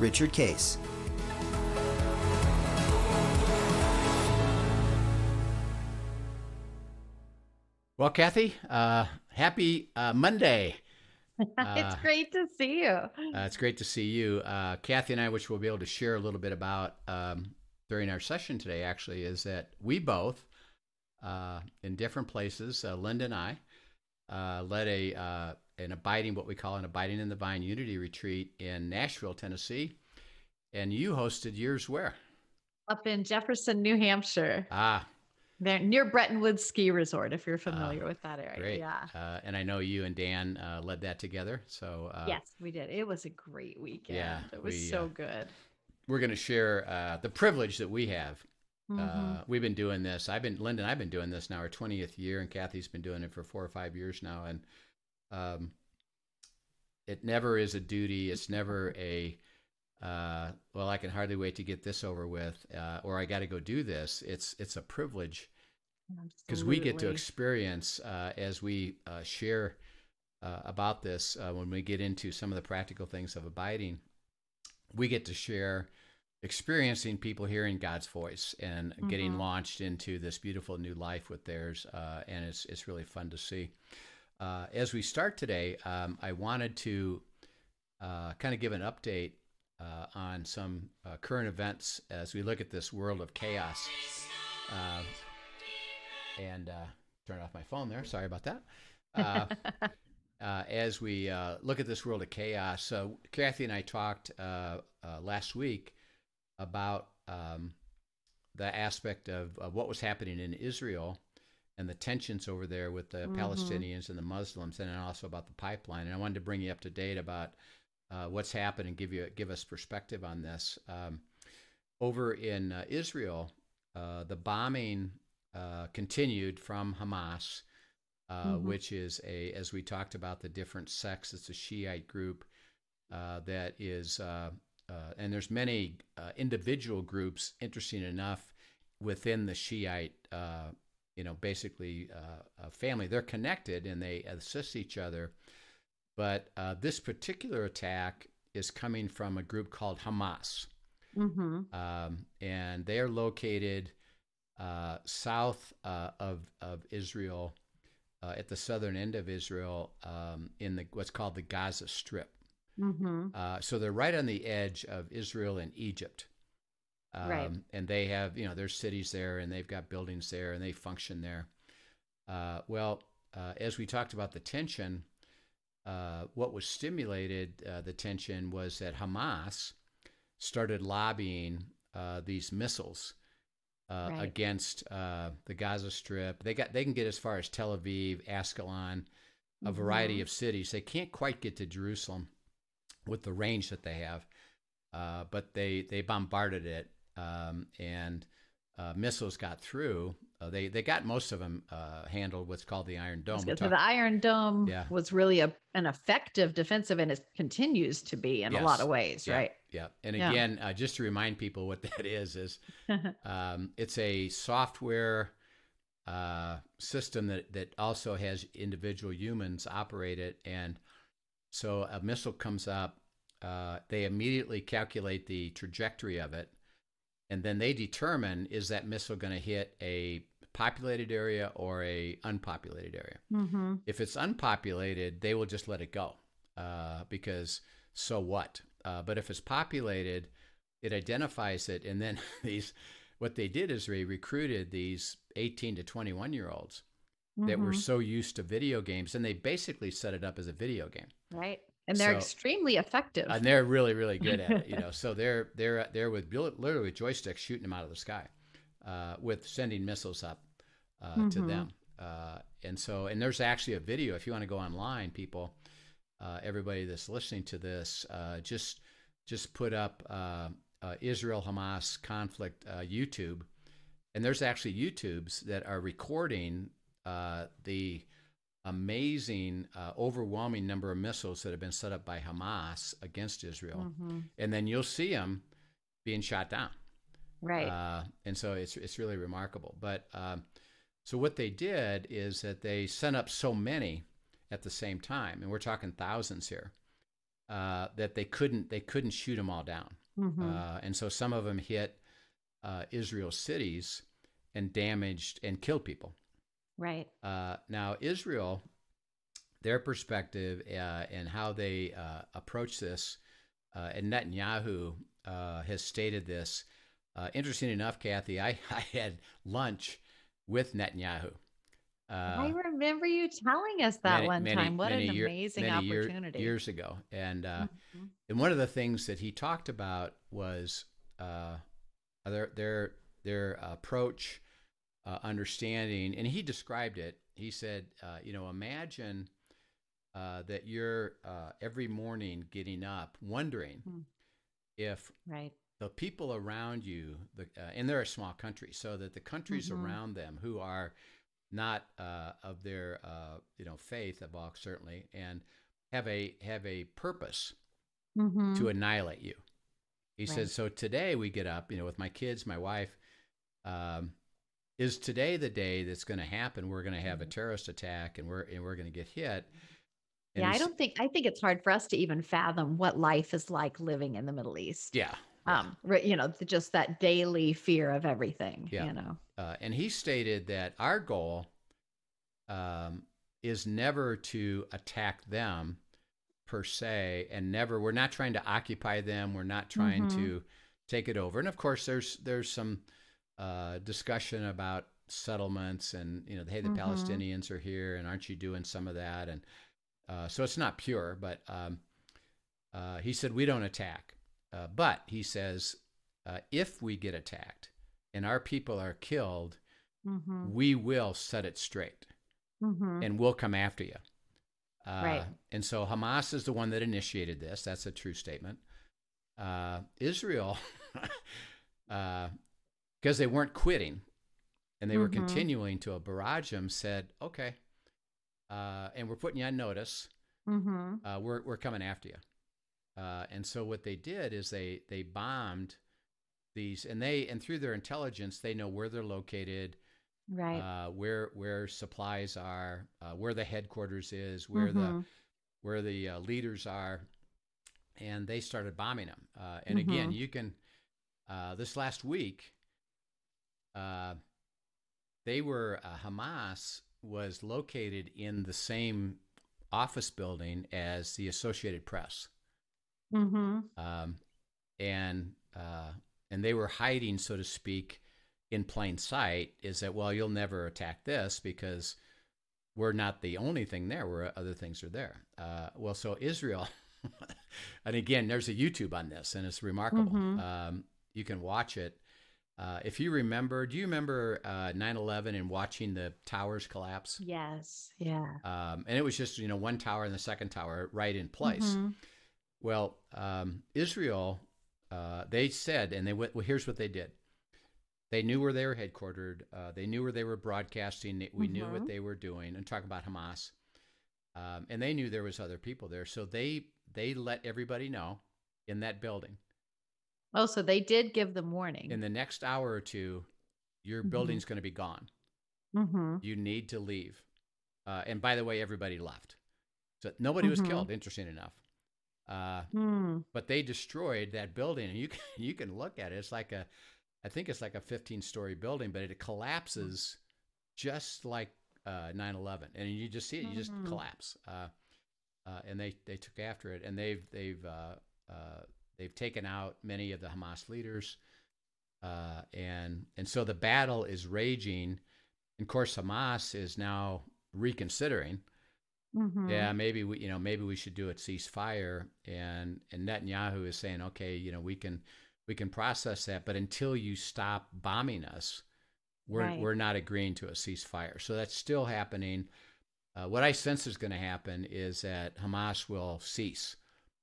Richard Case. Well, Kathy, happy Monday. It's great to see you. It's great to see you. Kathy and I, which we'll be able to share a little bit about during our session today, actually, is that we both, in different places, Linda and I, led an Abiding in the Vine Unity Retreat in Nashville, Tennessee. And you hosted yours where? Up in Jefferson, New Hampshire. Ah. They're near Bretton Woods Ski Resort, if you're familiar with that area. Great. Yeah. And I know you and Dan led that together. So yes, we did. It was a great weekend. Yeah, it was so good. We're going to share the privilege that we have. Mm-hmm. We've been doing this. Linda and I've been doing this now our 20th year, and Kathy's been doing it for 4 or 5 years now. And it never is a duty. It's never a well, I can hardly wait to get this over with, or I got to go do this. It's a privilege because we get to experience as we share about this when we get into some of the practical things of abiding. We get to share experiencing people hearing God's voice and mm-hmm. getting launched into this beautiful new life with theirs, and it's really fun to see. As we start today, I wanted to kind of give an update on some current events as we look at this world of chaos. Turn off my phone there. Sorry about that. As we look at this world of chaos, Kathy and I talked last week about the aspect of what was happening in Israel and the tensions over there with the mm-hmm. Palestinians and the Muslims, and then also about the pipeline. And I wanted to bring you up to date about what's happened and give us perspective on this. Over in Israel, the bombing continued from Hamas, mm-hmm. which is as we talked about the different sects, it's a Shiite group that is, and there's many individual groups, interesting enough, within the Shiite, basically a family. They're connected and they assist each other. But this particular attack is coming from a group called Hamas. Mm-hmm. And they are located south of Israel, at the southern end of Israel, in what's called the Gaza Strip. Mm-hmm. So they're right on the edge of Israel and Egypt. Right. And they have, there's cities there and they've got buildings there and they function there. As we talked about the tension, what was stimulated the tension was that Hamas started lobbying these missiles against the Gaza Strip. They can get as far as Tel Aviv, Ascalon, a mm-hmm. variety of cities. They can't quite get to Jerusalem with the range that they have, but they bombarded it, and missiles got through. They got most of them handled. What's called the Iron Dome. So the Iron Dome was really an effective defensive, and it continues to be in a lot of ways, right? Yeah. And again, just to remind people what that is it's a software system that also has individual humans operate it. And so a missile comes up. They immediately calculate the trajectory of it. And then they determine, is that missile going to hit a populated area or a unpopulated area? Mm-hmm. If it's unpopulated, they will just let it go because so what? But if it's populated, it identifies it. And then what they did is they recruited these 18 to 21-year-olds mm-hmm. that were so used to video games, and they basically set it up as a video game. Right. And they're extremely effective. And they're really, really good at it, So they're with literally joysticks shooting them out of the sky, with sending missiles up mm-hmm. to them. And there's actually a video if you want to go online, people, everybody that's listening to this, just just put up Israel-Hamas conflict YouTube, and there's actually YouTubes that are recording the amazing, overwhelming number of missiles that have been set up by Hamas against Israel, mm-hmm. and then you'll see them being shot down. Right. And so it's really remarkable. But so what they did is that they sent up so many at the same time, and we're talking thousands here, that they couldn't shoot them all down. Mm-hmm. And so some of them hit Israel cities and damaged and killed people. Right. Now, Israel, their perspective and how they approach this, and Netanyahu has stated this. Interesting enough, Kathy, I had lunch with Netanyahu. I remember you telling us that one time. What an amazing opportunity. Years ago. And mm-hmm. and one of the things that he talked about was their approach, understanding, and he described it. He said, imagine that you're every morning getting up wondering mm-hmm. if right. the people around you, and they're a small country, so that the countries mm-hmm. around them who are not of their faith, certainly, and have a purpose mm-hmm. to annihilate you. He right. said, so today we get up, with my kids, my wife, is today the day that's going to happen? We're going to have a terrorist attack, and we're going to get hit. And I think it's hard for us to even fathom what life is like living in the Middle East. Yeah. Just that daily fear of everything, yeah. And he stated that our goal is never to attack them per se, and we're not trying to occupy them. We're not trying mm-hmm. to take it over. And of course, there's some discussion about settlements and, hey, the mm-hmm. Palestinians are here and aren't you doing some of that? And so it's not pure, but he said, we don't attack. But he says, if we get attacked and our people are killed, mm-hmm. we will set it straight mm-hmm. and we'll come after you. Right. And so Hamas is the one that initiated this. That's a true statement. Israel, because they weren't quitting and they mm-hmm. were continuing to barrage them, said, okay, and we're putting you on notice. Mm-hmm. We're coming after you. And so what they did is they bombed these, and through their intelligence, they know where they're located, right? Where supplies are, where the headquarters is, where mm-hmm. the leaders are, and they started bombing them. And mm-hmm. again, you can this last week, they were Hamas was located in the same office building as the Associated Press. Mm-hmm. And they were hiding, so to speak, in plain sight. Is that, well, you'll never attack this because we're not the only thing there. Where other things are there. So Israel, and again, there's a YouTube on this, and it's remarkable. Mm-hmm. You can watch it. If you remember, do you remember 9/11 and watching the towers collapse? Yes, yeah. And it was just one tower and the second tower right in place. Mm-hmm. Well, Israel, they said, and they went, well, here's what they did. They knew where they were headquartered. They knew where they were broadcasting. We mm-hmm. knew what they were doing. And talk about Hamas. And they knew there was other people there. So they let everybody know in that building. Oh, so they did give them warning. In the next hour or two, your mm-hmm. building's going to be gone. Mm-hmm. You need to leave. And by the way, everybody left. So nobody mm-hmm. was killed, interesting enough. But they destroyed that building, and you can look at it. It's like I think it's like a 15-story building, but it collapses just like 9/11, and you just see it, you mm-hmm. just collapse. And they took after it, and they've taken out many of the Hamas leaders, and so the battle is raging. And of course, Hamas is now reconsidering. Mm-hmm. Yeah, maybe we should do a ceasefire, and Netanyahu is saying, okay, we can process that, but until you stop bombing us, we're not agreeing to a ceasefire. So that's still happening. What I sense is going to happen is that Hamas will cease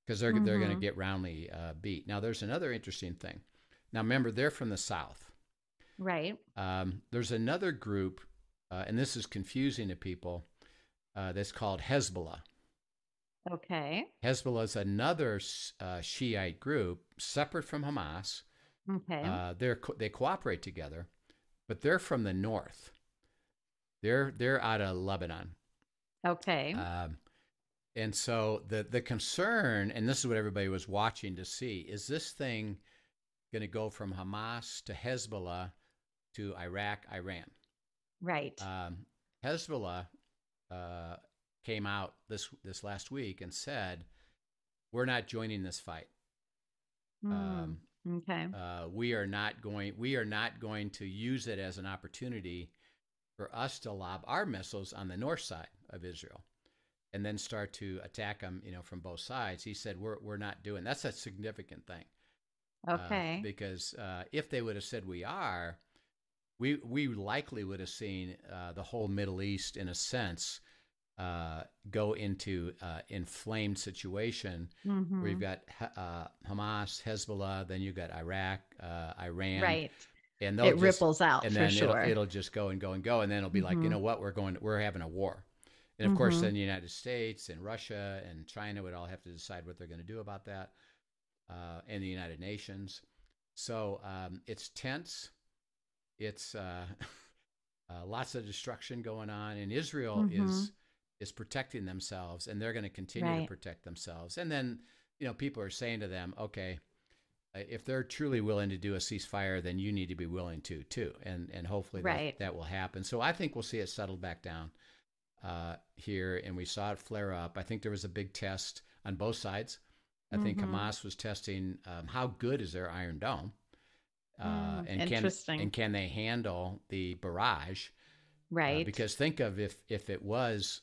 because they're going to get roundly beat. Now, there's another interesting thing. Now, remember, they're from the South. Right. There's another group, and this is confusing to people, that's called Hezbollah. Okay. Hezbollah is another Shiite group separate from Hamas. Okay. They cooperate together, but they're from the north. They're out of Lebanon. Okay. And so the concern, and this is what everybody was watching to see, is this thing going to go from Hamas to Hezbollah to Iraq, Iran? Right. Hezbollah came out this last week and said, we're not joining this fight. Okay. We are not going to use it as an opportunity for us to lob our missiles on the north side of Israel and then start to attack them, from both sides. He said, we're not doing, that's a significant thing. Okay. Because if they would have said we are, we likely would have seen the whole Middle East, in a sense, go into inflamed situation where you've got Hamas, Hezbollah, then you've got Iraq, Iran. Right. And it ripples out, and then for sure. It'll just go and go and go, and then it'll be like, you know what, we're having a war. And of course, then the United States and Russia and China would all have to decide what they're going to do about that, and the United Nations. So it's tense. It's lots of destruction going on, and Israel is protecting themselves, and they're going to continue to protect themselves. And then, people are saying to them, okay, if they're truly willing to do a ceasefire, then you need to be willing to too. And hopefully that will happen. So I think we'll see it settle back down here. And we saw it flare up. I think there was a big test on both sides. I think Hamas was testing how good is their Iron Dome, and can they handle the barrage? Right. Because think of if it was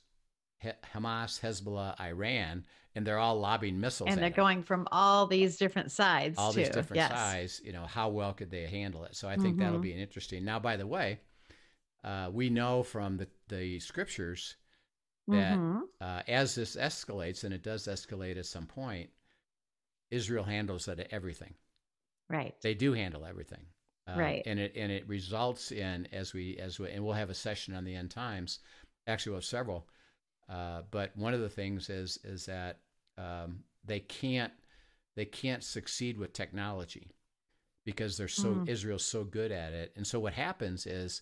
Hamas, Hezbollah, Iran, and they're all lobbing missiles. And they're going from all these different sides. All these different sides, how well could they handle it? So I think that'll be an interesting. Now, by the way, we know from the scriptures that as this escalates, and it does escalate at some point, Israel handles that everything. Right. They do handle everything. Right. And it results in, and we'll have a session on the end times. Actually, we'll have several. But one of the things is that they can't succeed with technology because they're so Israel's so good at it. And so what happens is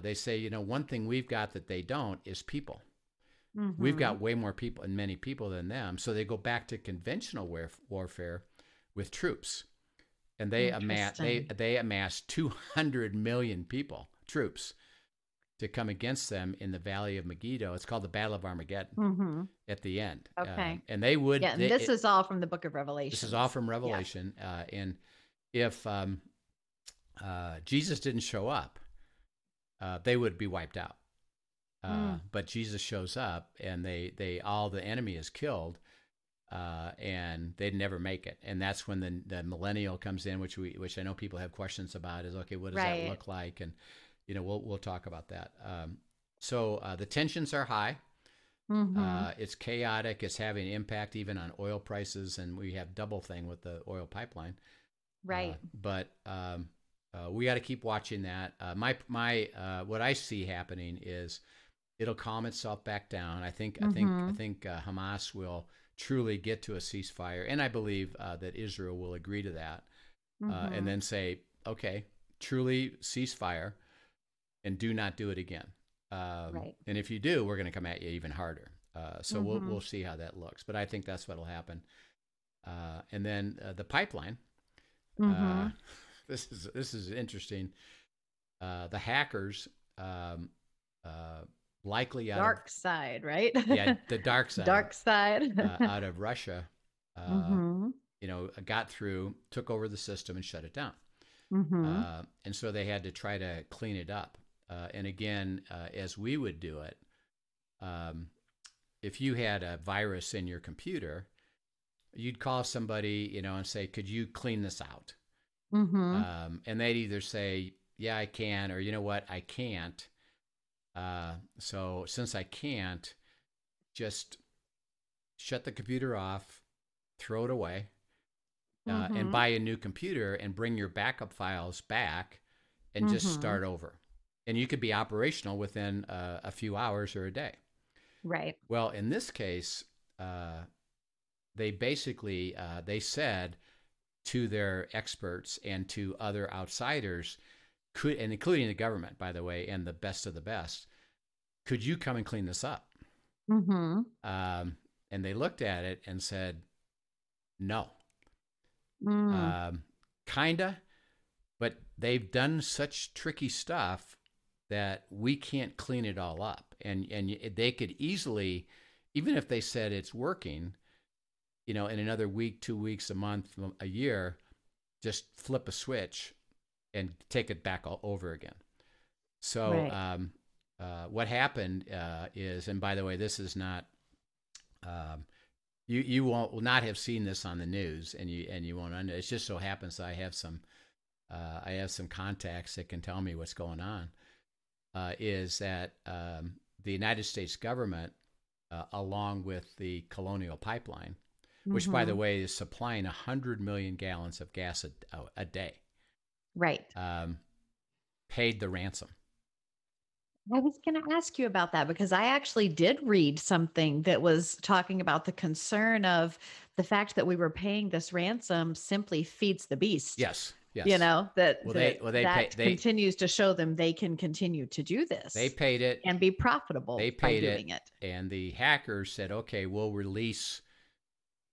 they say, one thing we've got that they don't is people. We've got way more people and many people than them. So they go back to conventional warfare with troops, and they amass 200 million people, troops, to come against them in the Valley of Megiddo. It's called the Battle of Armageddon at the end. Okay. And they would. Yeah, and this is all from the book of Revelation. This is all from Revelation. Yeah. And if Jesus didn't show up, they would be wiped out. But Jesus shows up, and all the enemy is killed, and they'd never make it. And that's when the millennial comes in, which I know people have questions about, is, okay, what does that look like? And, we'll talk about that. So the tensions are high. It's chaotic. It's having an impact even on oil prices, and we have double thing with the oil pipeline. Right. But we got to keep watching that. My what I see happening is it'll calm itself back down. I think Hamas will truly get to a ceasefire, and I believe that Israel will agree to that, and then say, okay, truly ceasefire, and do not do it again. And if you do, we're going to come at you even harder. So we'll see how that looks. But I think that's what'll happen. And then the pipeline. This is interesting. The hackers. Likely out Dark Side, right? Yeah, the Dark Side. Dark Side. Out of Russia, got through, took over the system, and shut it down. And so they had to try to clean it up. And again, as we would do it, if you had a virus in your computer, you'd call somebody, and say, could you clean this out? And they'd either say, yeah, I can, or you know what, I can't. So since I can't, just shut the computer off, throw it away, and buy a new computer and bring your backup files back and just start over. And you could be operational within a few hours or a day. Right. Well, in this case, they basically, they said to their experts and to other outsiders, and including the government, by the way, and the best of the best, could you come and clean this up? Mm-hmm. And they looked at it and said, no. Mm. Kinda, but they've done such tricky stuff that we can't clean it all up. And they could easily, even if they said it's working, you know, in another week, 2 weeks, a month, a year, just flip a switch and take it back all over again. So what happened is, and by the way, this is not, you will not have seen this on the news, and you won't. It just so happens that I have some contacts that can tell me what's going on. Is that the United States government, along with the Colonial Pipeline, which, by the way, is supplying 100 million gallons of gas a day. Right. Paid the ransom. I was going to ask you about that, because I actually did read something that was talking about the concern of the fact that we were paying this ransom simply feeds the beast. Yes. Yes. You know, that continues to show them they can continue to do this. They paid it. And be profitable by doing it. And the hackers said, okay, we'll release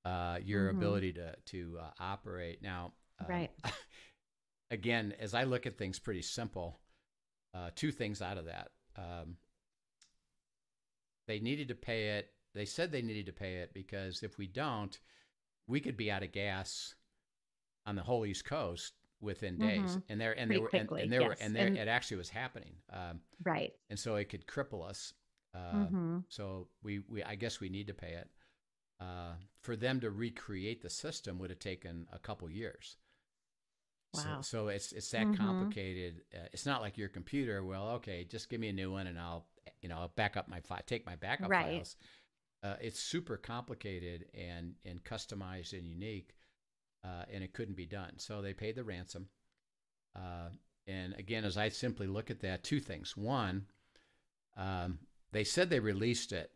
your ability to operate now. Right. Again, as I look at things, pretty simple. Two things out of that. They needed to pay it. They said they needed to pay it because if we don't, we could be out of gas on the whole East Coast within days. And it actually was happening. Right. And so it could cripple us. So we I guess we need to pay it. For them to recreate the system would have taken a couple years. Wow. So it's that complicated. It's not like your computer. Well, okay, just give me a new one, and I'll back up my take my backup files. It's super complicated and customized and unique, and it couldn't be done. So they paid the ransom. And again, as I simply look at that, two things. One, they said they released it.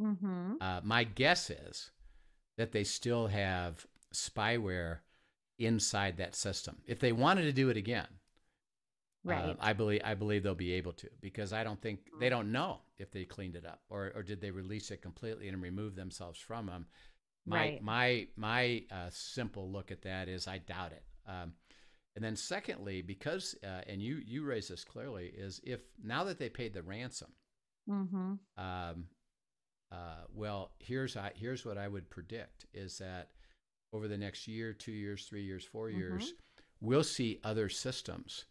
My guess is that they still have spyware inside that system. If they wanted to do it again, I believe they'll be able to, because I don't think they don't know if they cleaned it up or did they release it completely and remove themselves from them. My simple look at that is I doubt it. And then secondly, because and you raise this clearly, is if now that they paid the ransom, well, here's what I would predict is that over the next year, 2 years, 3 years, 4 years, we'll see other systems,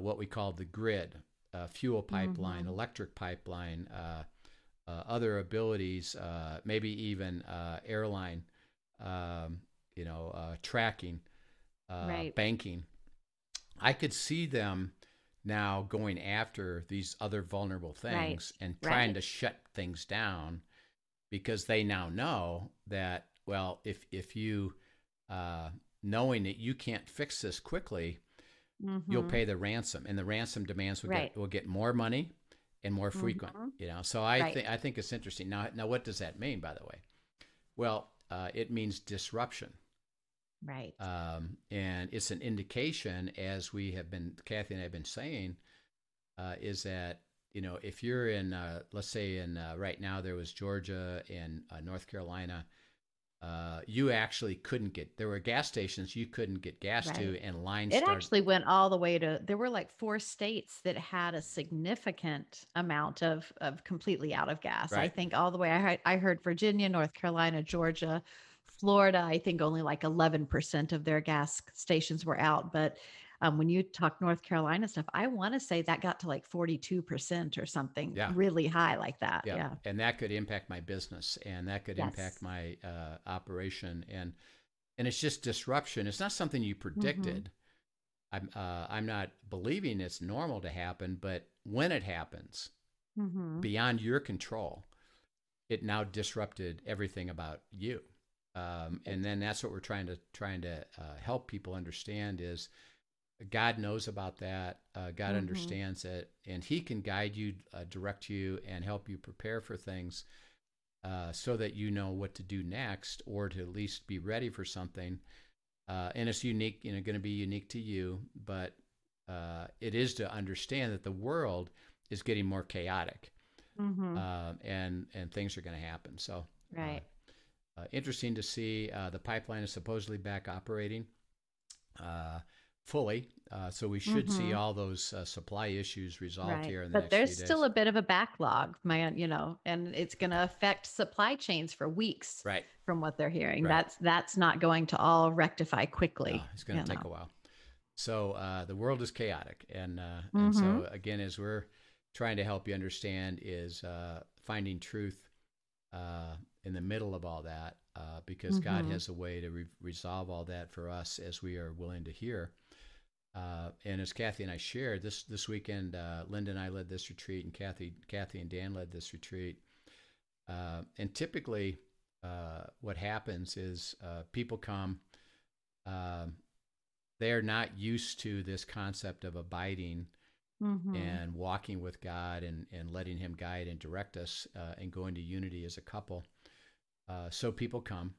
what we call the grid, fuel pipeline, electric pipeline, other abilities, maybe even airline, tracking, banking. I could see them now going after these other vulnerable things and trying to shut things down, because they now know that, well, if you, knowing that you can't fix this quickly, you'll pay the ransom, and the ransom demands will get more money and more frequent, So I think it's interesting. Now what does that mean, by the way? Well, it means disruption. Right. And it's an indication, as Kathy and I have been saying, is that, if you're in, let's say in, right now there was Georgia and North Carolina, you actually couldn't get, there were gas stations you couldn't get gas to, and lines started. It actually went all the way to, there were like 4 states that had a significant amount of completely out of gas. Right. I think all the way, I heard Virginia, North Carolina, Georgia, Florida, I think only like 11% of their gas stations were out. But when you talk North Carolina stuff, I want to say that got to like 42% or something really high like that. Yeah. And that could impact my business, and that could impact my operation. And it's just disruption. It's not something you predicted. I'm not believing it's normal to happen, but when it happens beyond your control, it now disrupted everything about you. And then that's what we're trying to help people understand is God knows about that. God mm-hmm. understands it, and He can guide you, direct you, and help you prepare for things so that you know what to do next, or to at least be ready for something. And it's unique, going to be unique to you, but it is to understand that the world is getting more chaotic, mm-hmm. and things are going to happen. So, right. Interesting to see the pipeline is supposedly back operating fully, so we should mm-hmm. see all those supply issues resolved right. here in the next few days. But there's still a bit of a backlog, and it's going to affect supply chains for weeks. Right. From what they're hearing, right. that's not going to all rectify quickly. No, it's going to take a while. So the world is chaotic, mm-hmm. and so again, as we're trying to help you understand, is finding truth in the middle of all that, because mm-hmm. God has a way to resolve all that for us as we are willing to hear. And as Kathy and I shared this weekend, Linda and I led this retreat, and Kathy and Dan led this retreat. And typically, what happens is people come. They're not used to this concept of abiding mm-hmm. and walking with God and letting Him guide and direct us and going to unity as a couple. So people come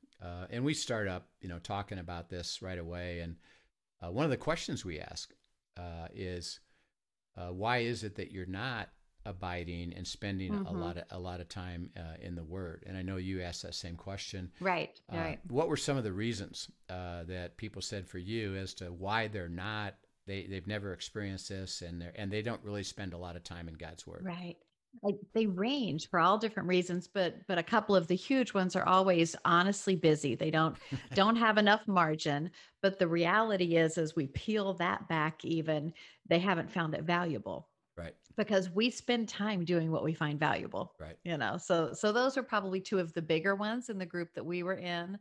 and we start up, talking about this right away. And one of the questions we ask is, why is it that you're not abiding and spending mm-hmm. a lot of time in the Word? And I know you asked that same question. Right. Right. What were some of the reasons that people said for you as to why they're not? They've never experienced this, and they don't really spend a lot of time in God's Word. Right. They range for all different reasons, but a couple of the huge ones are always honestly busy. They don't have enough margin. But the reality is, as we peel that back, even they haven't found it valuable. Right. Because we spend time doing what we find valuable. Right. So those are probably two of the bigger ones in the group that we were in.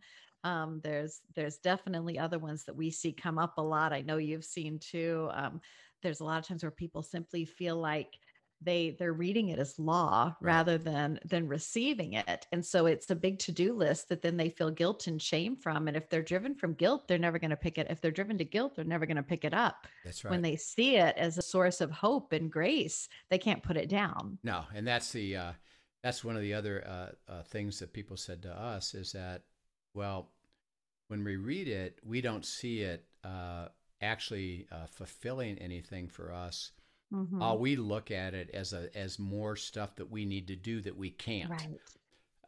There's definitely other ones that we see come up a lot. I know you've seen too. There's a lot of times where people simply feel like they're reading it as law right. rather than receiving it. And so it's a big to-do list that then they feel guilt and shame from. And if they're driven from guilt, they're never going to pick it. If they're driven to guilt, they're never going to pick it up. That's right. When they see it as a source of hope and grace, they can't put it down. No. And that's that's one of the other things that people said to us is that, well, when we read it, we don't see it actually fulfilling anything for us. Mm-hmm. We look at it as more stuff that we need to do that we can't. Right.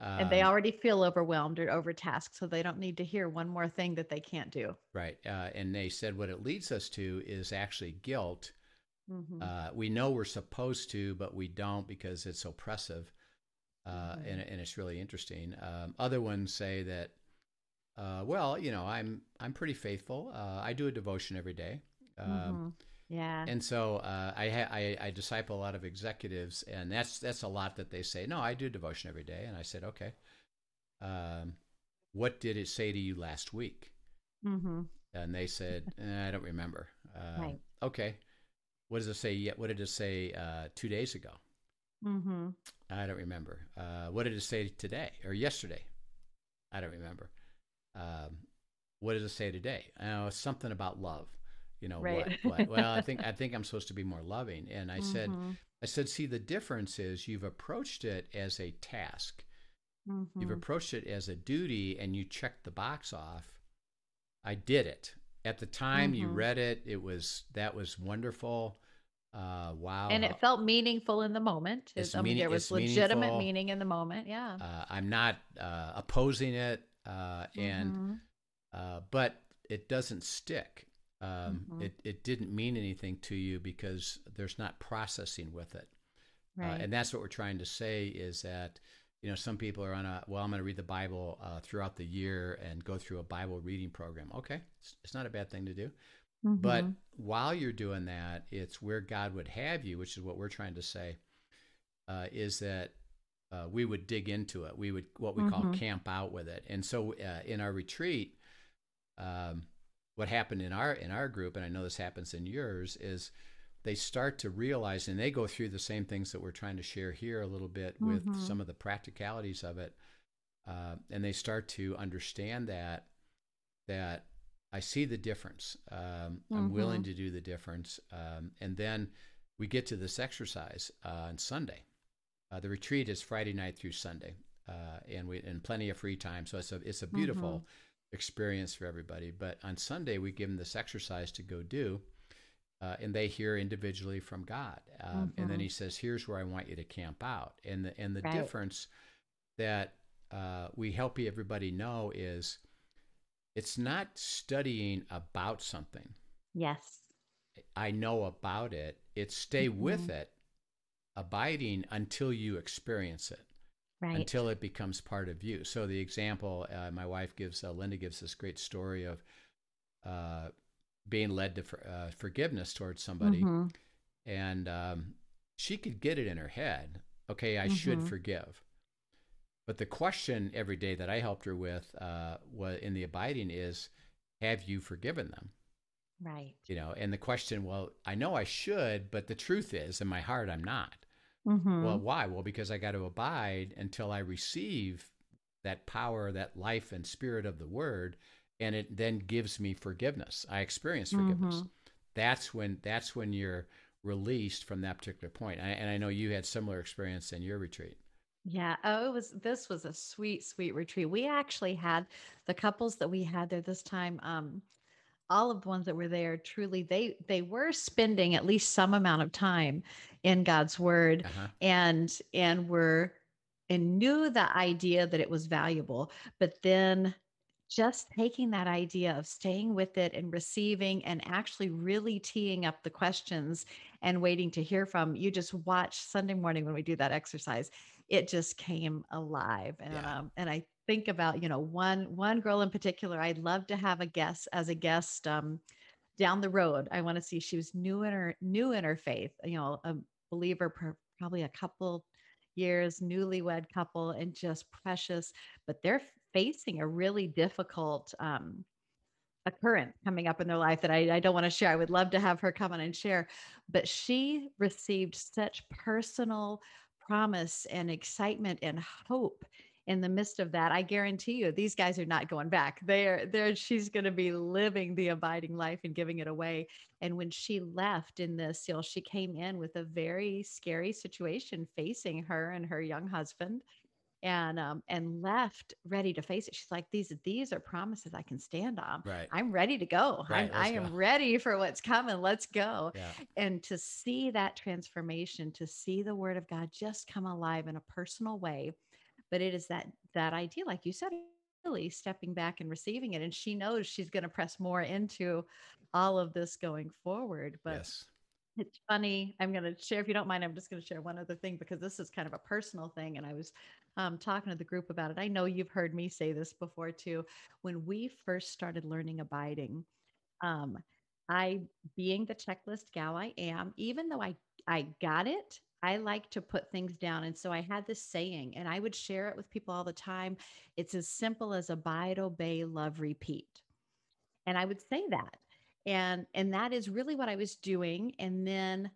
And they already feel overwhelmed or overtasked, so they don't need to hear one more thing that they can't do. Right. And they said what it leads us to is actually guilt. Mm-hmm. We know we're supposed to, but we don't because it's oppressive. Mm-hmm. and it's really interesting. Other ones say that, I'm pretty faithful. I do a devotion every day. Mm-hmm. Yeah. And so I disciple a lot of executives, and that's a lot that they say, no, I do devotion every day. And I said, okay, what did it say to you last week? Mm-hmm. And they said, I don't remember. Right. Okay. What does it say yet? What did it say 2 days ago? Mm-hmm. I don't remember. What did it say today or yesterday? I don't remember. What does it say today? Something about love. Right. What? Well, I think I'm supposed to be more loving. And I mm-hmm. said, see, the difference is you've approached it as a task. Mm-hmm. You've approached it as a duty, and you checked the box off. I did it. At the time mm-hmm. you read it, that was wonderful. Wow. And it felt meaningful in the moment. There was legitimate meaning in the moment. Yeah. I'm not opposing it. And mm-hmm. But it doesn't stick. Mm-hmm. It didn't mean anything to you because there's not processing with it. Right. And that's what we're trying to say is that, some people are on I'm going to read the Bible throughout the year and go through a Bible reading program. Okay. It's not a bad thing to do. Mm-hmm. But while you're doing that, it's where God would have you, which is what we're trying to say, is that we would dig into it. We would, what we mm-hmm. call camp out with it. And so in our retreat, what happened in our group, and I know this happens in yours, is they start to realize, and they go through the same things that we're trying to share here a little bit with mm-hmm. some of the practicalities of it, and they start to understand that I see the difference. I'm willing to do the difference. And then we get to this exercise on Sunday. The retreat is Friday night through Sunday, and plenty of free time. So it's a beautiful experience for everybody. But on Sunday, we give them this exercise to go do, and they hear individually from God. And then he says, here's where I want you to camp out. And the right. difference that we help everybody know is it's not studying about something. Yes. I know about it. It's stay with it, abiding until you experience it, right. until it becomes part of you. So the example my wife gives, Linda gives this great story of being led to forgiveness towards somebody. And she could get it in her head, okay, I should forgive. But the question every day that I helped her with in the abiding is, have you forgiven them? Right. You know, and the question, well, I know I should, but the truth is, in my heart, I'm not. Well, why? Well, because I got to abide until I receive that power, that life and spirit of the word, and it then gives me forgiveness. I experience forgiveness. That's when you're released from that particular point. And I know you had similar experience in your retreat. Yeah. Oh, this was a sweet, sweet retreat. We actually had the couples that we had there this time, all of the ones that were there, truly, they were spending at least some amount of time in God's word and knew the idea that it was valuable, but then just taking that idea of staying with it and receiving and actually really teeing up the questions and waiting to hear from you. Just watch Sunday morning when we do that exercise, it just came alive. And, and I think about, you know, one girl in particular, I'd love to have a guest, down the road. I want to see, she was new in her faith, you know, a believer, probably a couple years, newlywed couple, and just precious, but they're facing a really difficult, occurrence coming up in their life that I don't want to share. I would love to have her come on and share, but she received such personal promise and excitement and hope in the midst of that. I guarantee you, these guys are not going back. She's going to be living the abiding life and giving it away. And when she left in this, you know, she came in with a very scary situation facing her and her young husband, and left ready to face it. She's like, these are promises I can stand on. Right. I'm ready to go. Right, I am ready for what's coming. Let's go. Yeah. And to see that transformation, to see the word of God just come alive in a personal way. But it is that idea, like you said, really stepping back and receiving it. And she knows she's going to press more into all of this going forward. But yes. It's funny. I'm going to share, if you don't mind, I'm just going to share one other thing, because this is kind of a personal thing. And I was talking to the group about it. I know you've heard me say this before too. When we first started learning abiding, I, being the checklist gal I am, even though I got it, I like to put things down. And so I had this saying, and I would share it with people all the time. It's as simple as abide, obey, love, repeat. And I would say that. And that is really what I was doing. And then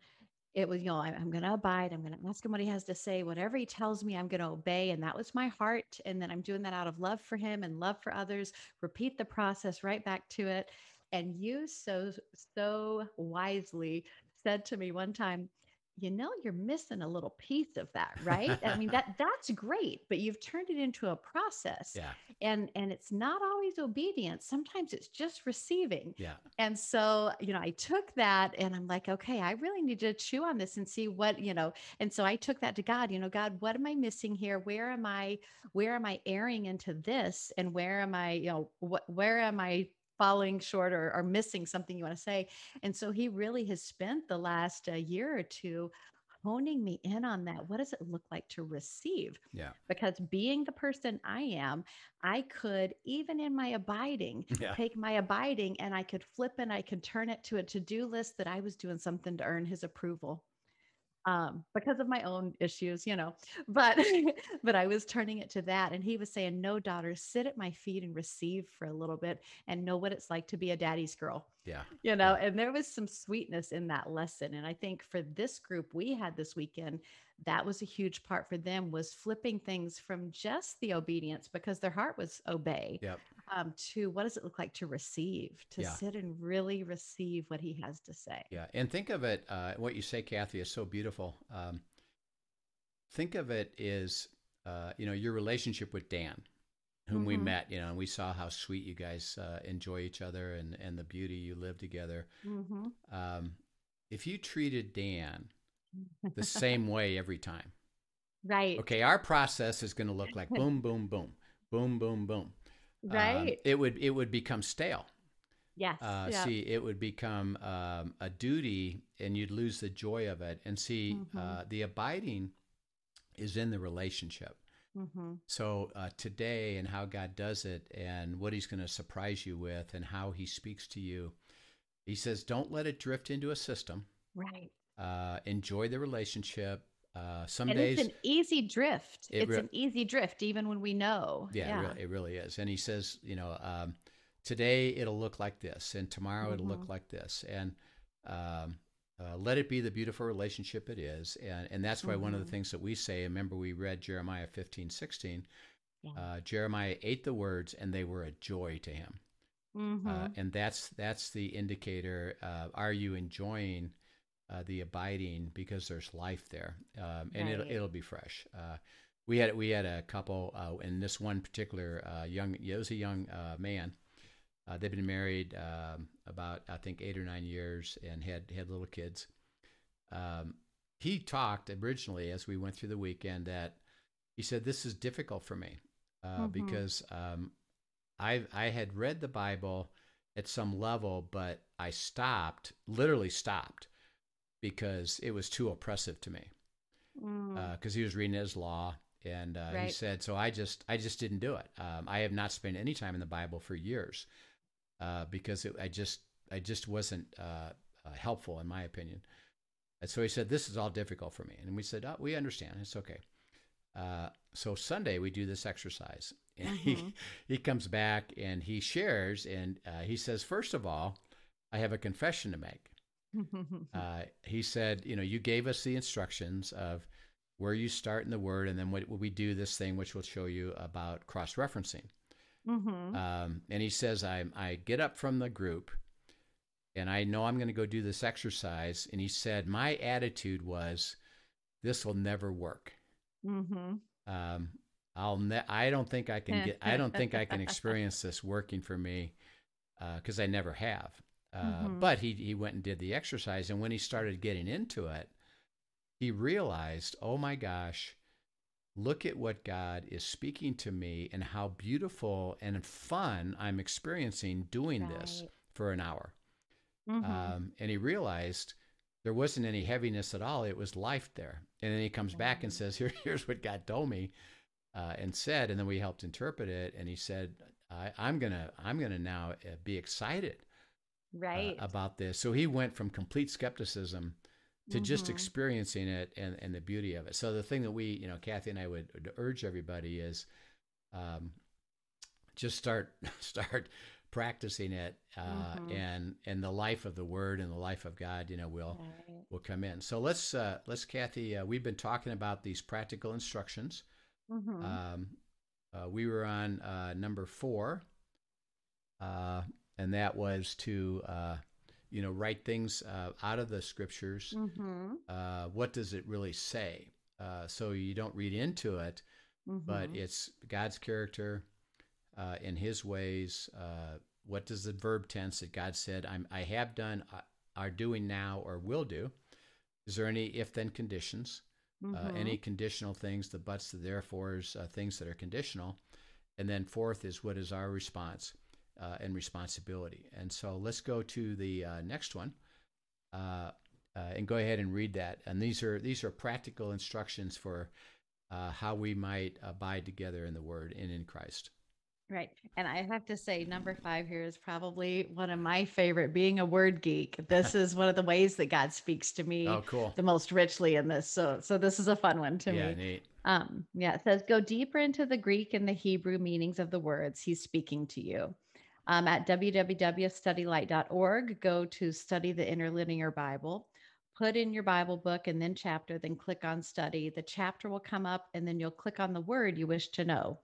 it was, you know, I'm going to abide. I'm going to ask him what he has to say. Whatever he tells me, I'm going to obey. And that was my heart. And then I'm doing that out of love for him and love for others. Repeat the process right back to it. And you so wisely said to me one time, you know, you're missing a little piece of that, right? I mean, that's great, but you've turned it into a process. Yeah. And it's not always obedience. Sometimes it's just receiving. Yeah. And so, you know, I took that and I'm like, okay, I really need to chew on this and see what, you know, and so I took that to God, you know, God, what am I missing here? Where am I erring into this? And where am I, you know, where am I falling short or missing something you want to say? And so he really has spent the last year or two honing me in on that. What does it look like to receive? Yeah. Because being the person I am, I could, even in my abiding, take my abiding and I could flip and I could turn it to a to-do list that I was doing something to earn his approval. because of my own issues, you know, but I was turning it to that. And he was saying, no, daughter, sit at my feet and receive for a little bit and know what it's like to be a daddy's girl. Yeah. You know, yeah. And there was some sweetness in that lesson. And I think for this group we had this weekend, that was a huge part for them, was flipping things from just the obedience, because their heart was obey, yep, to what does it look like to receive, to yeah, sit and really receive what he has to say. Yeah. And think of it, what you say, Kathy, is so beautiful. Think of it as, you know, your relationship with Dan, whom mm-hmm, we met, you know, and we saw how sweet you guys enjoy each other and the beauty you live together. Mm-hmm. If you treated Dan the same way every time. Right. Okay, our process is going to look like boom, boom, boom, boom, boom, boom. Right. It would become stale. Yes. Yeah. See, it would become a duty, and you'd lose the joy of it. And see, mm-hmm, the abiding is in the relationship. Mm-hmm. So today, and how God does it, and what he's going to surprise you with, and how he speaks to you. He says, don't let it drift into a system. Right. Enjoy the relationship. Some and days it's an easy drift. It's an easy drift, even when we know. Yeah, yeah. It really is. And he says, you know, today it'll look like this, and tomorrow mm-hmm, it'll look like this, and let it be the beautiful relationship it is. And that's why mm-hmm, one of the things that we say, remember we read Jeremiah 15:16. Yeah. Jeremiah ate the words, and they were a joy to him. Mm-hmm. And that's the indicator. Are you enjoying the abiding, because there's life there, and right, it'll be fresh. We had a couple, and this one particular young man. They've been married about I think 8 or 9 years, and had little kids. He talked originally as we went through the weekend that he said, "This is difficult for me mm-hmm, because I had read the Bible at some level, but I literally stopped." Because it was too oppressive to me, because he was reading his law, and right, he said, so I just didn't do it. I have not spent any time in the Bible for years, because I just wasn't helpful, in my opinion. And so he said, this is all difficult for me. And we said, oh, we understand, it's okay. So Sunday we do this exercise, and mm-hmm, he comes back and he shares, and he says, first of all, I have a confession to make. He said, you know, you gave us the instructions of where you start in the Word, and then what we do this thing, which we'll show you about cross-referencing. Mm-hmm. And he says, I get up from the group, and I know I'm going to go do this exercise. And he said, my attitude was, this will never work. Mm-hmm. I don't think I can experience this working for me, because I never have. Mm-hmm. But he went and did the exercise, and when he started getting into it, he realized, oh my gosh, look at what God is speaking to me, and how beautiful and fun I'm experiencing doing right, this for an hour. Mm-hmm. And he realized there wasn't any heaviness at all. It was life there. And then he comes right, back and says, here's what God told me and said, and then we helped interpret it. And he said, I'm gonna now be excited. Right. About this. So he went from complete skepticism to mm-hmm, just experiencing it and the beauty of it. So the thing that we, you know, Kathy and I would urge everybody is just start practicing it mm-hmm, and the life of the Word and the life of God, you know, will come in. So let's Kathy, we've been talking about these practical instructions. Mm-hmm. We were on number 4. And that was to, you know, write things out of the scriptures. Mm-hmm. What does it really say? So you don't read into it, mm-hmm, but it's God's character and his ways. What does the verb tense that God said, I have done, are doing now, or will do? Is there any if-then conditions? Mm-hmm. Any conditional things, the buts, the therefores, things that are conditional? And then fourth is, what is our response? And responsibility. And so let's go to the next one and go ahead and read that. And these are practical instructions for how we might abide together in the Word and in Christ. Right. And I have to say, number 5 here is probably one of my favorite, being a word geek. This is one of the ways that God speaks to me the most richly in this. So this is a fun one to me. Neat. It says, go deeper into the Greek and the Hebrew meanings of the words he's speaking to you. At www.studylight.org, go to study the interlinear Bible, put in your Bible book and then chapter, then click on study. The chapter will come up and then you'll click on the word you wish to know.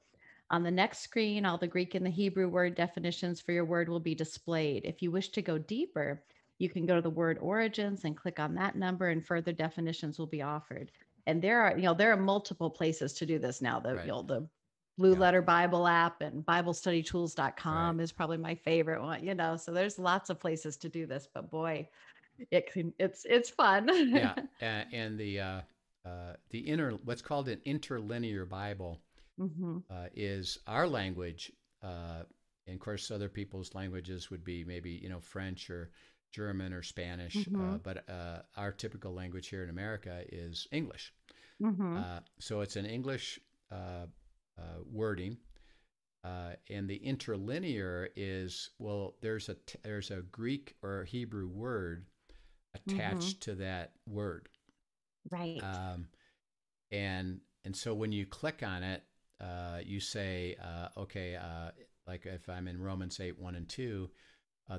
On the next screen, all the Greek and the Hebrew word definitions for your word will be displayed. If you wish to go deeper, you can go to the word origins and click on that number and further definitions will be offered. And there are multiple places to do this now. The Blue Letter Bible app and BibleStudyTools.com is probably my favorite one, so there's lots of places to do this, but boy, it's fun. And the what's called an interlinear Bible. Mm-hmm. Is our language, and of course other people's languages would be maybe French or German or Spanish, mm-hmm. but our typical language here in America is English. Mm-hmm. So it's an English wording, and the interlinear is there's a Greek or Hebrew word attached mm-hmm. to that word, right? And so when you click on it. You say, like if I'm in Romans 8:1-2,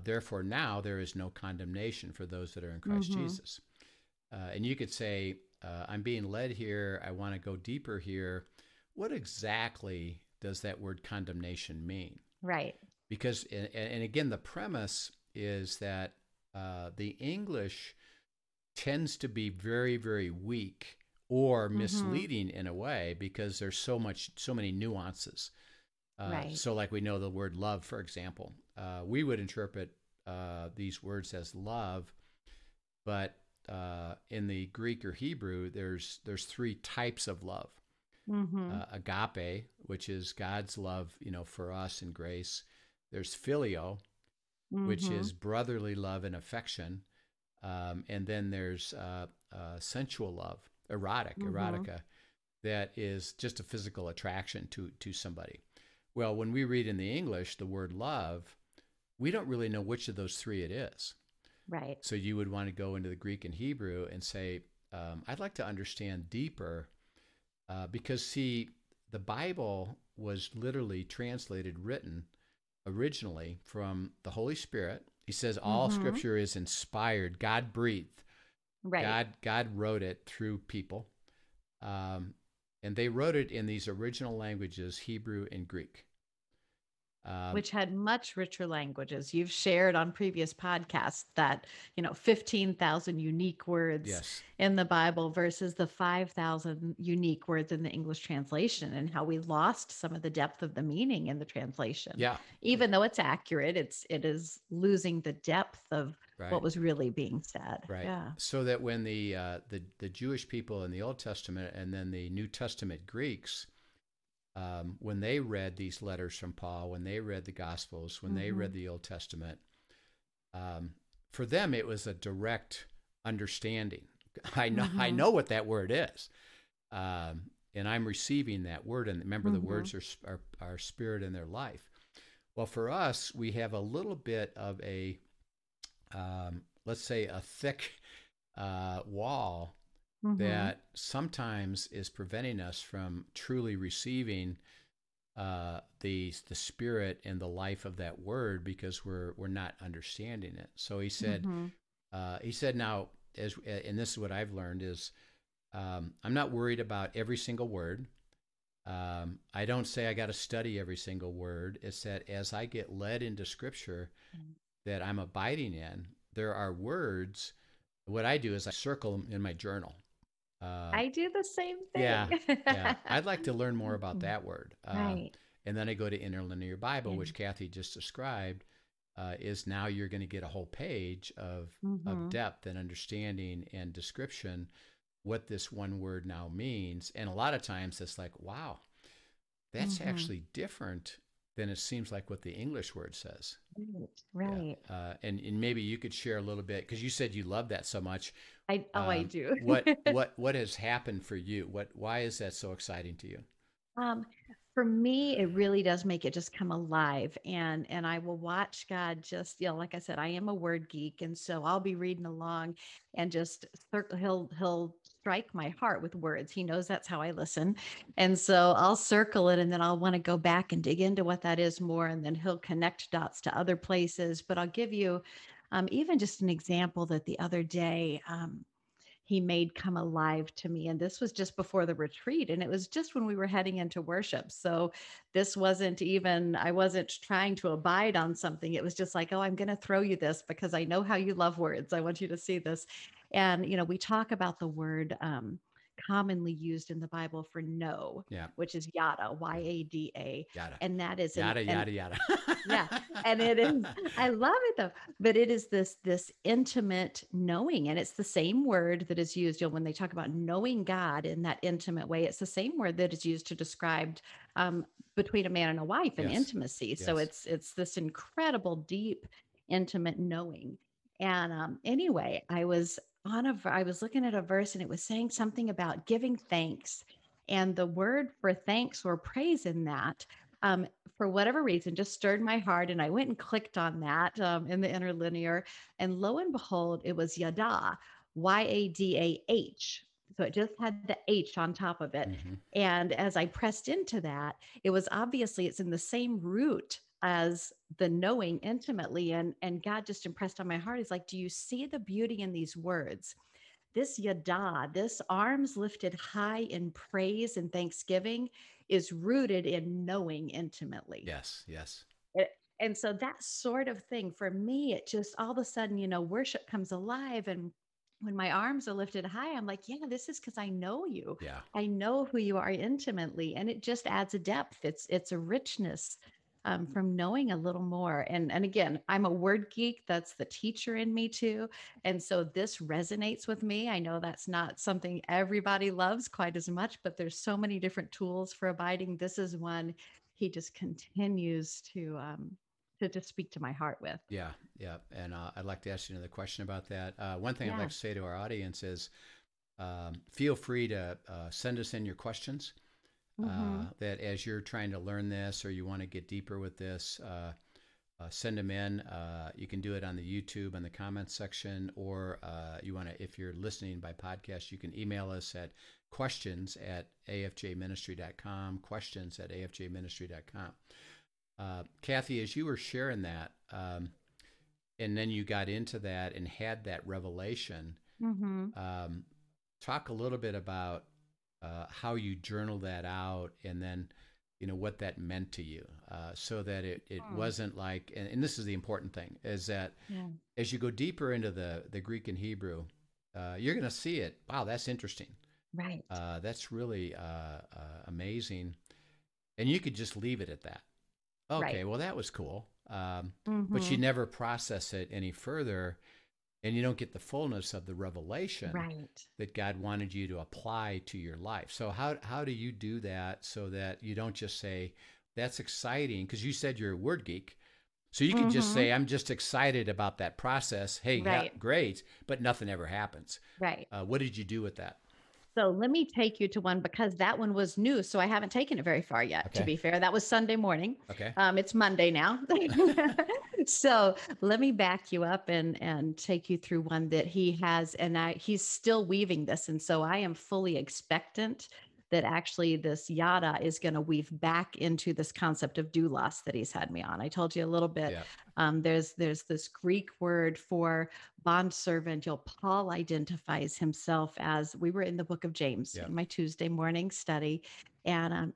therefore now there is no condemnation for those that are in Christ mm-hmm. Jesus. And you could say, I'm being led here. I want to go deeper here. What exactly does that word condemnation mean? Right. Because, and again, the premise is that the English tends to be very, very weak or misleading mm-hmm. in a way, because there's so many nuances. Right. So like we know the word love, for example, we would interpret these words as love, but in the Greek or Hebrew, there's 3 types of love. Mm-hmm. Agape, which is God's love, for us and grace. There's phileo, mm-hmm. which is brotherly love and affection. And then there's sensual love. Erotica, that is just a physical attraction to somebody. Well, when we read in the English the word love, we don't really know which of those 3 it is. Right. So you would want to go into the Greek and Hebrew and say, I'd like to understand deeper, because see, the Bible was literally translated, written originally from the Holy Spirit. He says all mm-hmm. Scripture is inspired, God-breathed. Right. God wrote it through people, and they wrote it in these original languages, Hebrew and Greek. Which had much richer languages. You've shared on previous podcasts that, 15,000 unique words in the Bible versus the 5,000 unique words in the English translation, and how we lost some of the depth of the meaning in the translation. Yeah. Even though it's accurate, it is losing the depth of what was really being said. Right. Yeah. So that when the Jewish people in the Old Testament and then the New Testament Greeks, when they read these letters from Paul, when they read the Gospels, when mm-hmm. they read the Old Testament, for them it was a direct understanding. Mm-hmm. I know what that word is, and I'm receiving that word. And remember, mm-hmm. the words are spirit in their life. Well, for us, we have a little bit of a let's say a thick wall. Mm-hmm. That sometimes is preventing us from truly receiving the spirit and the life of that word, because we're not understanding it. So he said, mm-hmm. Now, and this is what I've learned is, I'm not worried about every single word. I don't say I got to study every single word. It's that as I get led into Scripture mm-hmm. that I'm abiding in, there are words. What I do is I circle them in my journal. I do the same thing. Yeah. I'd like to learn more about that word. And then I go to Interlinear Bible, mm-hmm. which Kathy just described, is now you're going to get a whole page of depth and understanding and description what this one word now means. And a lot of times it's like, wow, that's mm-hmm. actually different than it seems like what the English word says. Right. Yeah. And maybe you could share a little bit, because you said you love that so much. I do. What has happened for you? Why is that so exciting to you? for me, it really does make it just come alive. And I will watch God just, you know, like I said, I am a word geek. And so I'll be reading along and just circle, he'll strike my heart with words. He knows that's how I listen. And so I'll circle it and then I'll want to go back and dig into what that is more. And then he'll connect dots to other places. But I'll give you even just an example that the other day, he made come alive to me. And this was just before the retreat. And it was just when we were heading into worship. So this wasn't even, I wasn't trying to abide on something. It was just like, oh, I'm going to throw you this because I know how you love words. I want you to see this. And, you know, we talk about the word commonly used in the Bible for no, which is yada, Y-A-D-A. Yada. And that is yada, yada, yada. Yeah. And it is, I love it though, but it is this intimate knowing. And it's the same word that is used, you know, when they talk about knowing God in that intimate way, it's the same word that is used to describe between a man and a wife and intimacy. Yes. So it's this incredible, deep, intimate knowing. And anyway, I was looking at a verse and it was saying something about giving thanks, and the word for thanks or praise in that, for whatever reason, just stirred my heart. And I went and clicked on that in the interlinear, and lo and behold, it was yada, Y-A-D-A-H. So it just had the H on top of it. Mm-hmm. And as I pressed into that, it was obviously it's in the same root as the knowing intimately. And God just impressed on my heart. He's like, do you see the beauty in these words? This yada, this arms lifted high in praise and thanksgiving is rooted in knowing intimately. Yes, yes. And so that sort of thing for me, it just all of a sudden, you know, worship comes alive. And when my arms are lifted high, I'm like, yeah, this is because I know you. Yeah. I know who you are intimately. And it just adds a depth. It's a richness from knowing a little more. And again, I'm a word geek. That's the teacher in me too. And so this resonates with me. I know that's not something everybody loves quite as much, but there's so many different tools for abiding. This is one he just continues to speak to my heart with. Yeah. Yeah. And I'd like to ask you another question about that. One thing I'd like to say to our audience is feel free to send us in your questions. That as you're trying to learn this or you want to get deeper with this, send them in. You can do it on the YouTube in the comments section, or if you're listening by podcast, you can email us at questions@afjministry.com, questions@afjministry.com. Kathy, as you were sharing that, and then you got into that and had that revelation, talk a little bit about how you journal that out, and then, you know, what that meant to you, so that it wasn't like, and this is the important thing, is that as you go deeper into the Greek and Hebrew, you're going to see it. Wow, that's interesting. Right. That's really amazing. And you could just leave it at that. Okay, well, that was cool. But you never process it any further. And you don't get the fullness of the revelation that God wanted you to apply to your life. So how do you do that so that you don't just say, that's exciting? Because you said you're a word geek. So you can just say, I'm just excited about that process. Hey, yeah, great, but nothing ever happens. Right. What did you do with that? So let me take you to one, because that one was new. So I haven't taken it very far yet, to be fair. That was Sunday morning. Okay. It's Monday now. So let me back you up and take you through one that he has. And he's still weaving this. And so I am fully expectant that actually this yada is going to weave back into this concept of doulos that he's had me on. I told you a little bit. Yeah. There's this Greek word for bondservant. Paul identifies himself as, we were in the book of James in my Tuesday morning study. And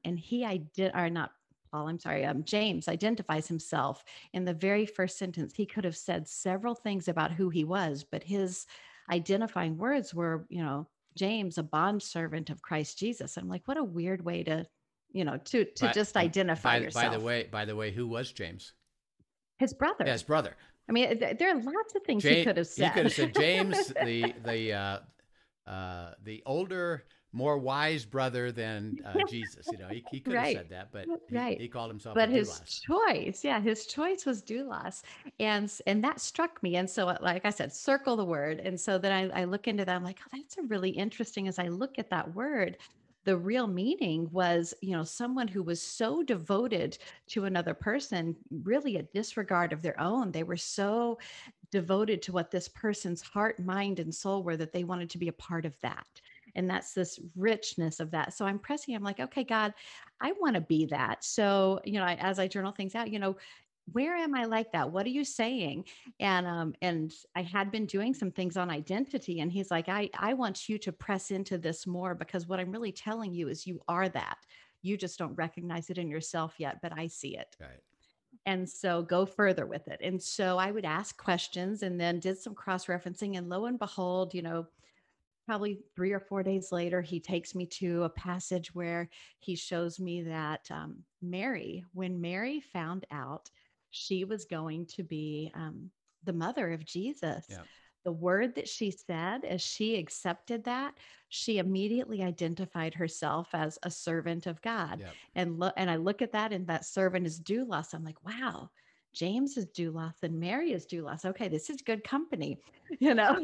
James identifies himself in the very first sentence. He could have said several things about who he was, but his identifying words were, you know, James, a bondservant of Christ Jesus. I'm like, what a weird way to identify yourself. By the way, who was James? His brother. Yeah, his brother. I mean, there are lots of things he could have said. He could have said James, the older, more wise brother than Jesus. You know, he could have said that, but he called himself a doulos. But his choice was doulos. And that struck me. And so, like I said, circle the word. And so then I look into that. I'm like, oh, that's a really interesting, as I look at that word, the real meaning was, you know, someone who was so devoted to another person, really a disregard of their own. They were so devoted to what this person's heart, mind, and soul were that they wanted to be a part of that. And that's this richness of that. So I'm pressing, I'm like, okay, God, I want to be that. So, you know, as I journal things out, you know, where am I like that? What are you saying? And I had been doing some things on identity, and he's like, I want you to press into this more, because what I'm really telling you is you are that. You just don't recognize it in yourself yet, but I see it. Right. And so go further with it. And so I would ask questions and then did some cross-referencing, and lo and behold, you know, probably 3 or 4 days later, he takes me to a passage where he shows me that Mary, when Mary found out she was going to be the mother of Jesus, yeah, the word that she said, as she accepted that, she immediately identified herself as a servant of God. Yeah. And I look at that, and that servant is doulos. I'm like, wow, James is doulos and Mary is doulos. Okay, this is good company, you know?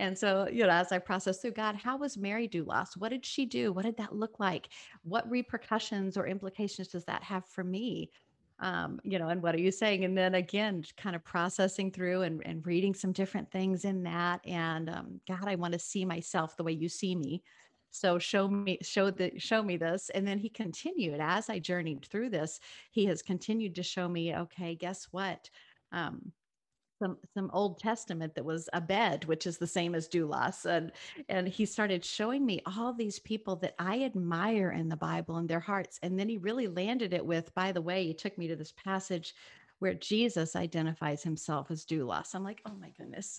And so, you know, as I process through, God, how was Mary doulos? What did she do? What did that look like? What repercussions or implications does that have for me? You know, and what are you saying? And then again, kind of processing through and reading some different things in that. And, God, I want to see myself the way you see me. So show me this. And then he continued, as I journeyed through this, he has continued to show me, okay, guess what? Some Old Testament that was abed, which is the same as doulos. And he started showing me all these people that I admire in the Bible and their hearts. And then he really landed it with, by the way, he took me to this passage where Jesus identifies himself as doulos. I'm like, oh my goodness.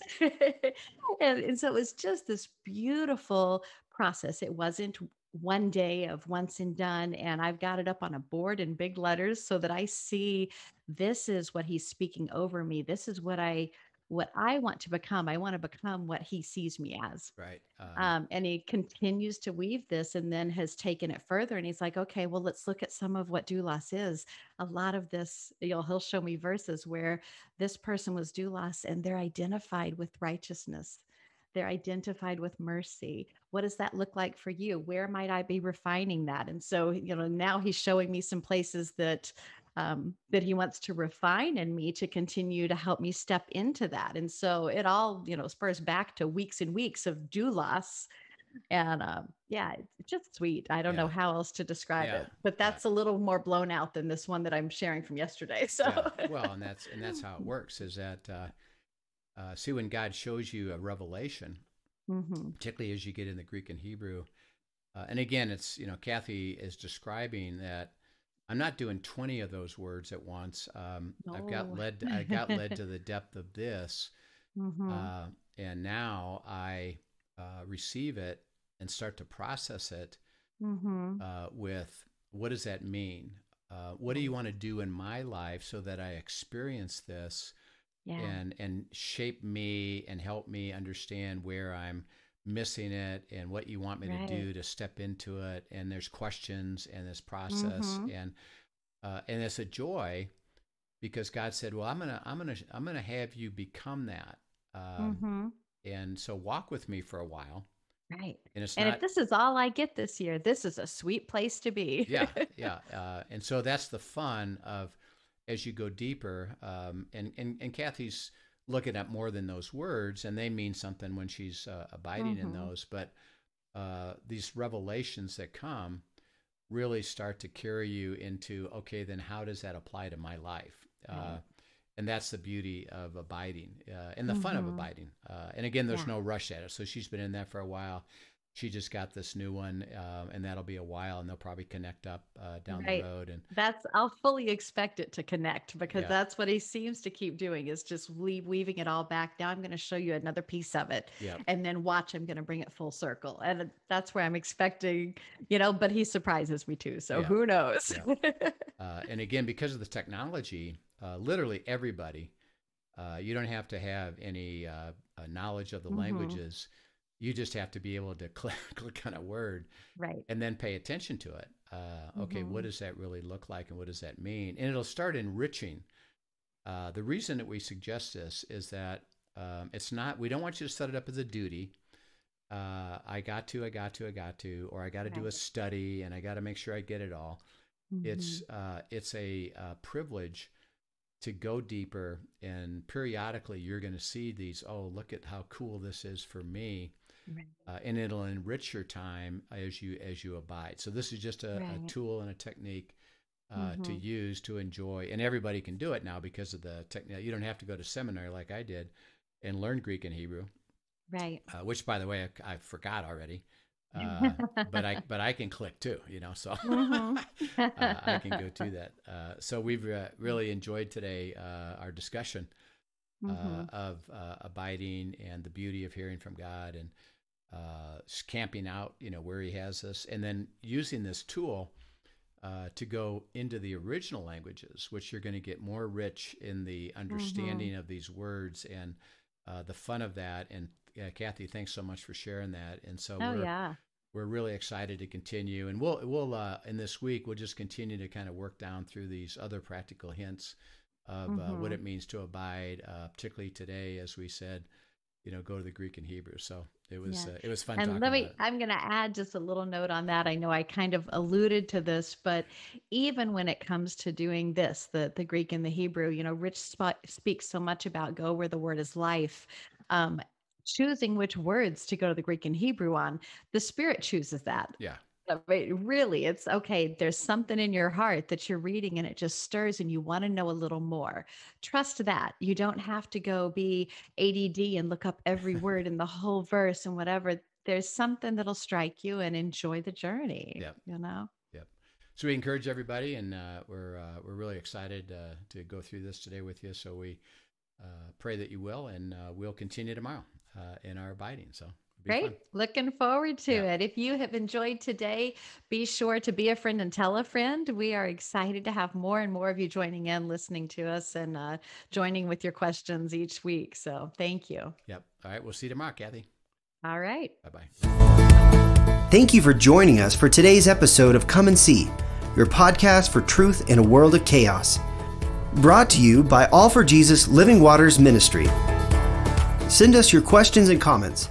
And so it was just this beautiful process. It wasn't one day of once and done. And I've got it up on a board in big letters so that I see this is what he's speaking over me. This is what I want to become. I want to become what he sees me as. Right. And he continues to weave this, and then has taken it further. And he's like, okay, well, let's look at some of what doulos is. A lot of this, you know, he'll show me verses where this person was doulos and they're identified with righteousness. They're identified with mercy. What does that look like for you? Where might I be refining that? And so, you know, now he's showing me some places that he wants to refine in me to continue to help me step into that. And so it all, you know, spurs back to weeks and weeks of doulos. And yeah, it's just sweet. I don't know how else to describe it, but that's a little more blown out than this one that I'm sharing from yesterday. So well, and that's how it works, is that see, when God shows you a revelation, mm-hmm, particularly as you get in the Greek and Hebrew, and again, it's, you know, Kathy is describing that I'm not doing 20 of those words at once. I got led to the depth of this, mm-hmm, and now I receive it and start to process it, mm-hmm, with, what does that mean? What do you want to do in my life so that I experience this? Yeah. And shape me and help me understand where I'm missing it, and what you want me to do to step into it. And there's questions and this process, mm-hmm, and it's a joy, because God said, well, I'm going to have you become that. Mm-hmm, and so walk with me for a while. Right. And if this is all I get this year, this is a sweet place to be. Yeah. And so that's the fun of, as you go deeper, and Kathy's looking at more than those words, and they mean something when she's abiding mm-hmm in those, but these revelations that come really start to carry you into, okay, then how does that apply to my life? Right. And that's the beauty of abiding, and the mm-hmm fun of abiding. And again, there's no rush at it. So she's been in that for a while. She just got this new one, and that'll be a while, and they'll probably connect up down the road. And I'll fully expect it to connect, because that's what he seems to keep doing, is just weaving it all back. Now I'm going to show you another piece of it, and then watch, I'm going to bring it full circle. And that's where I'm expecting, you know, but he surprises me too. So who knows? Yeah. And again, because of the technology, literally everybody, you don't have to have any knowledge of the mm-hmm languages. You just have to be able to click on a word, and then pay attention to it. Okay, mm-hmm, what does that really look like, and what does that mean? And it'll start enriching. The reason that we suggest this is that we don't want you to set it up as a duty. I got to, or I got to do a study and I got to make sure I get it all. Mm-hmm. It's a privilege to go deeper, and periodically you're going to see these, oh, look at how cool this is for me. Right. And it'll enrich your time as you abide. So this is just a tool and a technique to use, to enjoy. And everybody can do it now because of the technique. You don't have to go to seminary like I did and learn Greek and Hebrew. Right. Which, by the way, I forgot already, but I can click too, you know, so I can go to that. So we've really enjoyed today our discussion of abiding and the beauty of hearing from God, and camping out, you know, where He has us, and then using this tool to go into the original languages, which you're going to get more rich in the understanding of these words and the fun of that. And Kathy, thanks so much for sharing that. And so we're really excited to continue. And we'll in this week, we'll just continue to kind of work down through these other practical hints of what it means to abide, particularly today, as we said, you know, go to the Greek and Hebrew. So it was fun. And I'm going to add just a little note on that. I know I kind of alluded to this, but even when it comes to doing this, the Greek and the Hebrew, you know, Rich speaks so much about go where the word is life. Choosing which words to go to the Greek and Hebrew on, the Spirit chooses that. Yeah. Really, it's okay. There's something in your heart that you're reading and it just stirs and you want to know a little more. Trust that. You don't have to go be ADD and look up every word in the whole verse and whatever. There's something that'll strike you, and enjoy the journey. Yep. You know? Yep. So we encourage everybody, and we're really excited to go through this today with you. So we pray that you will, and we'll continue tomorrow in our abiding. So. Great. Fun. Looking forward to it. If you have enjoyed today, be sure to be a friend and tell a friend. We are excited to have more and more of you joining in, listening to us, and joining with your questions each week. So thank you. Yep. All right. We'll see you tomorrow, Kathy. All right. Bye-bye. Thank you for joining us for today's episode of Come and See, your podcast for truth in a world of chaos. Brought to you by All For Jesus Living Waters Ministry. Send us your questions and comments.